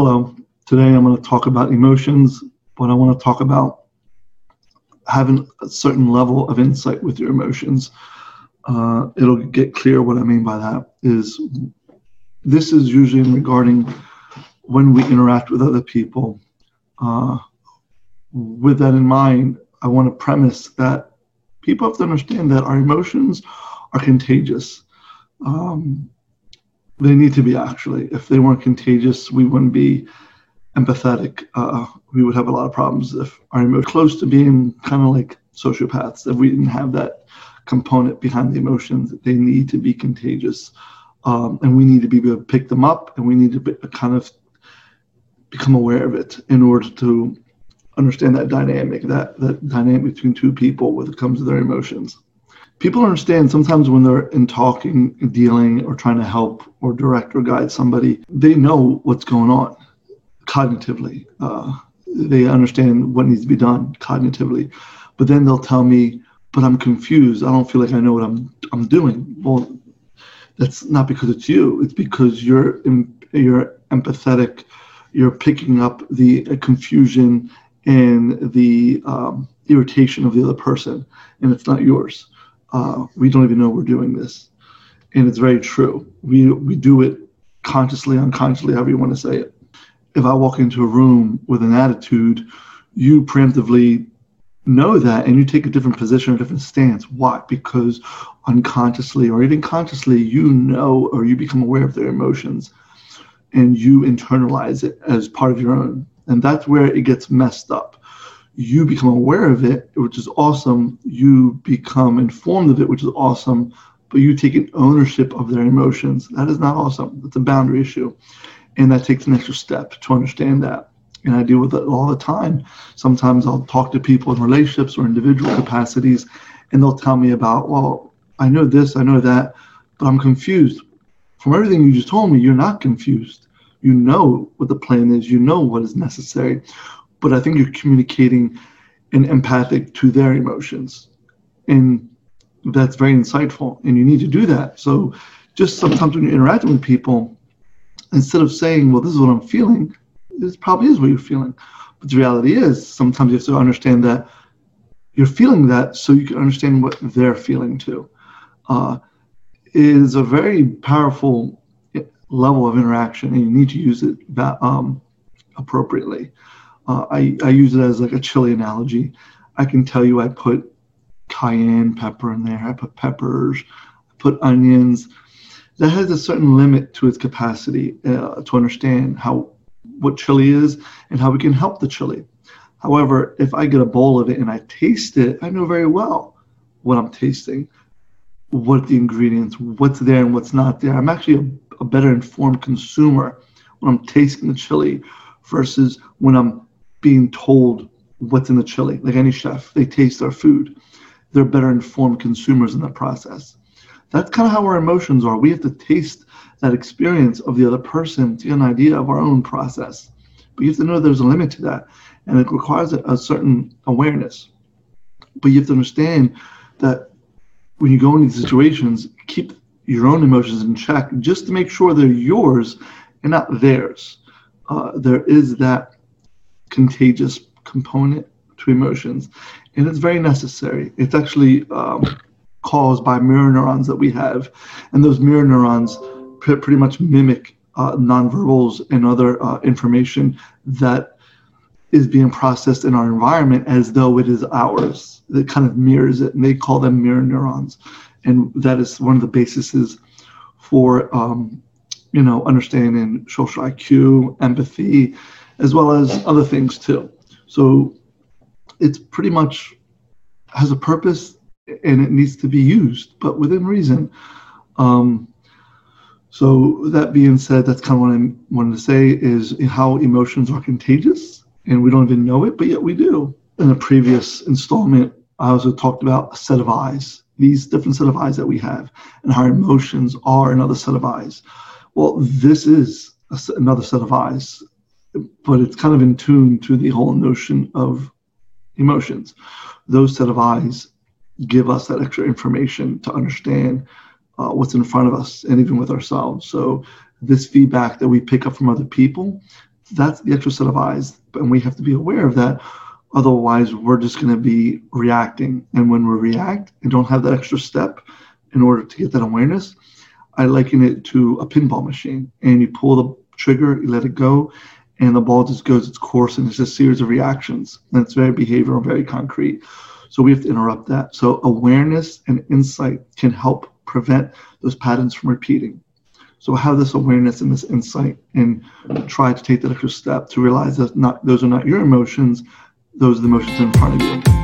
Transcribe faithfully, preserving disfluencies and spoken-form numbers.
Hello, today I'm going to talk about emotions, but I want to talk about having a certain level of insight with your emotions. Uh, it'll get clear what I mean by that is this is usually regarding when we interact with other people. Uh, with that in mind, I want to premise that people have to understand that our emotions are contagious. Um, They need to be, actually. If they weren't contagious, we wouldn't be empathetic. Uh, we would have a lot of problems if our emotions were close to being kind of like sociopaths, if we didn't have that component behind the emotions. They need to be contagious. Um, and we need to be able to pick them up, and we need to be, kind of become aware of it in order to understand that dynamic, that, that dynamic between two people when it comes to their emotions. People understand sometimes when they're in talking, dealing, or trying to help or direct or guide somebody, they know what's going on cognitively. Uh, they understand what needs to be done cognitively. But then they'll tell me, but I'm confused. I don't feel like I know what I'm I'm doing. Well, that's not because it's you. It's because you're, you're empathetic. You're picking up the confusion and the um, irritation of the other person, and it's not yours. Uh, we don't even know we're doing this. And it's very true. We we do it consciously, unconsciously, however you want to say it. If I walk into a room with an attitude, you preemptively know that and you take a different position, a different stance. Why? Because unconsciously or even consciously, you know, or you become aware of their emotions and you internalize it as part of your own. And that's where it gets messed up. You become aware of it, which is awesome. You become informed of it, which is awesome, but you take an ownership of their emotions. That is not awesome. That's a boundary issue. And that takes an extra step to understand that. And I deal with it all the time. Sometimes I'll talk to people in relationships or individual capacities, and they'll tell me about, well, I know this, I know that, but I'm confused. From everything you just told me, you're not confused. You know what the plan is. You know what is necessary. But I think you're communicating and empathic to their emotions. And that's very insightful. And you need to do that. So just sometimes when you're interacting with people, instead of saying, well, this is what I'm feeling, this probably is what you're feeling. But the reality is sometimes you have to understand that you're feeling that so you can understand what they're feeling too. Uh, it is a very powerful level of interaction, and you need to use it that, um, appropriately. Uh, I, I use it as like a chili analogy. I can tell you I put cayenne pepper in there. I put peppers, I put onions. That has a certain limit to its capacity uh, to understand how what chili is and how we can help the chili. However, if I get a bowl of it and I taste it, I know very well what I'm tasting, what the ingredients, what's there and what's not there. I'm actually a, a better informed consumer when I'm tasting the chili versus when I'm being told what's in the chili. Like any chef, they taste our food. They're better informed consumers in the process. That's kind of how our emotions are. We have to taste that experience of the other person to get an idea of our own process. But you have to know there's a limit to that, and it requires a, a certain awareness. But you have to understand that when you go into these situations, keep your own emotions in check just to make sure they're yours and not theirs. Uh, there is that contagious component to emotions, and it's very necessary. It's actually um, caused by mirror neurons that we have, and those mirror neurons pr- pretty much mimic uh, nonverbals and other uh, information that is being processed in our environment as though it is ours. That kind of mirrors it, and they call them mirror neurons, and that is one of the bases for um, you know understanding social I Q, empathy, as well as other things too. So it's pretty much has a purpose and it needs to be used, but within reason. Um, so that being said, that's kind of what I wanted to say is how emotions are contagious and we don't even know it, but yet we do. In a previous installment, I also talked about a set of eyes, these different set of eyes that we have and how emotions are another set of eyes. Well, this is a, another set of eyes, but it's kind of in tune to the whole notion of emotions. Those set of eyes give us that extra information to understand uh, what's in front of us and even with ourselves. So this feedback that we pick up from other people that's the extra set of eyes, and we have to be aware of that. Otherwise, we're just going to be reacting. And when we react and don't have that extra step in order to get that awareness, I liken it to a pinball machine. And you pull the trigger, you let it go, and the ball just goes its course, and it's a series of reactions. And it's very behavioral, very concrete. So we have to interrupt that. So awareness and insight can help prevent those patterns from repeating. So have this awareness and this insight and try to take that extra step to realize that not those are not your emotions, those are the emotions in front of you.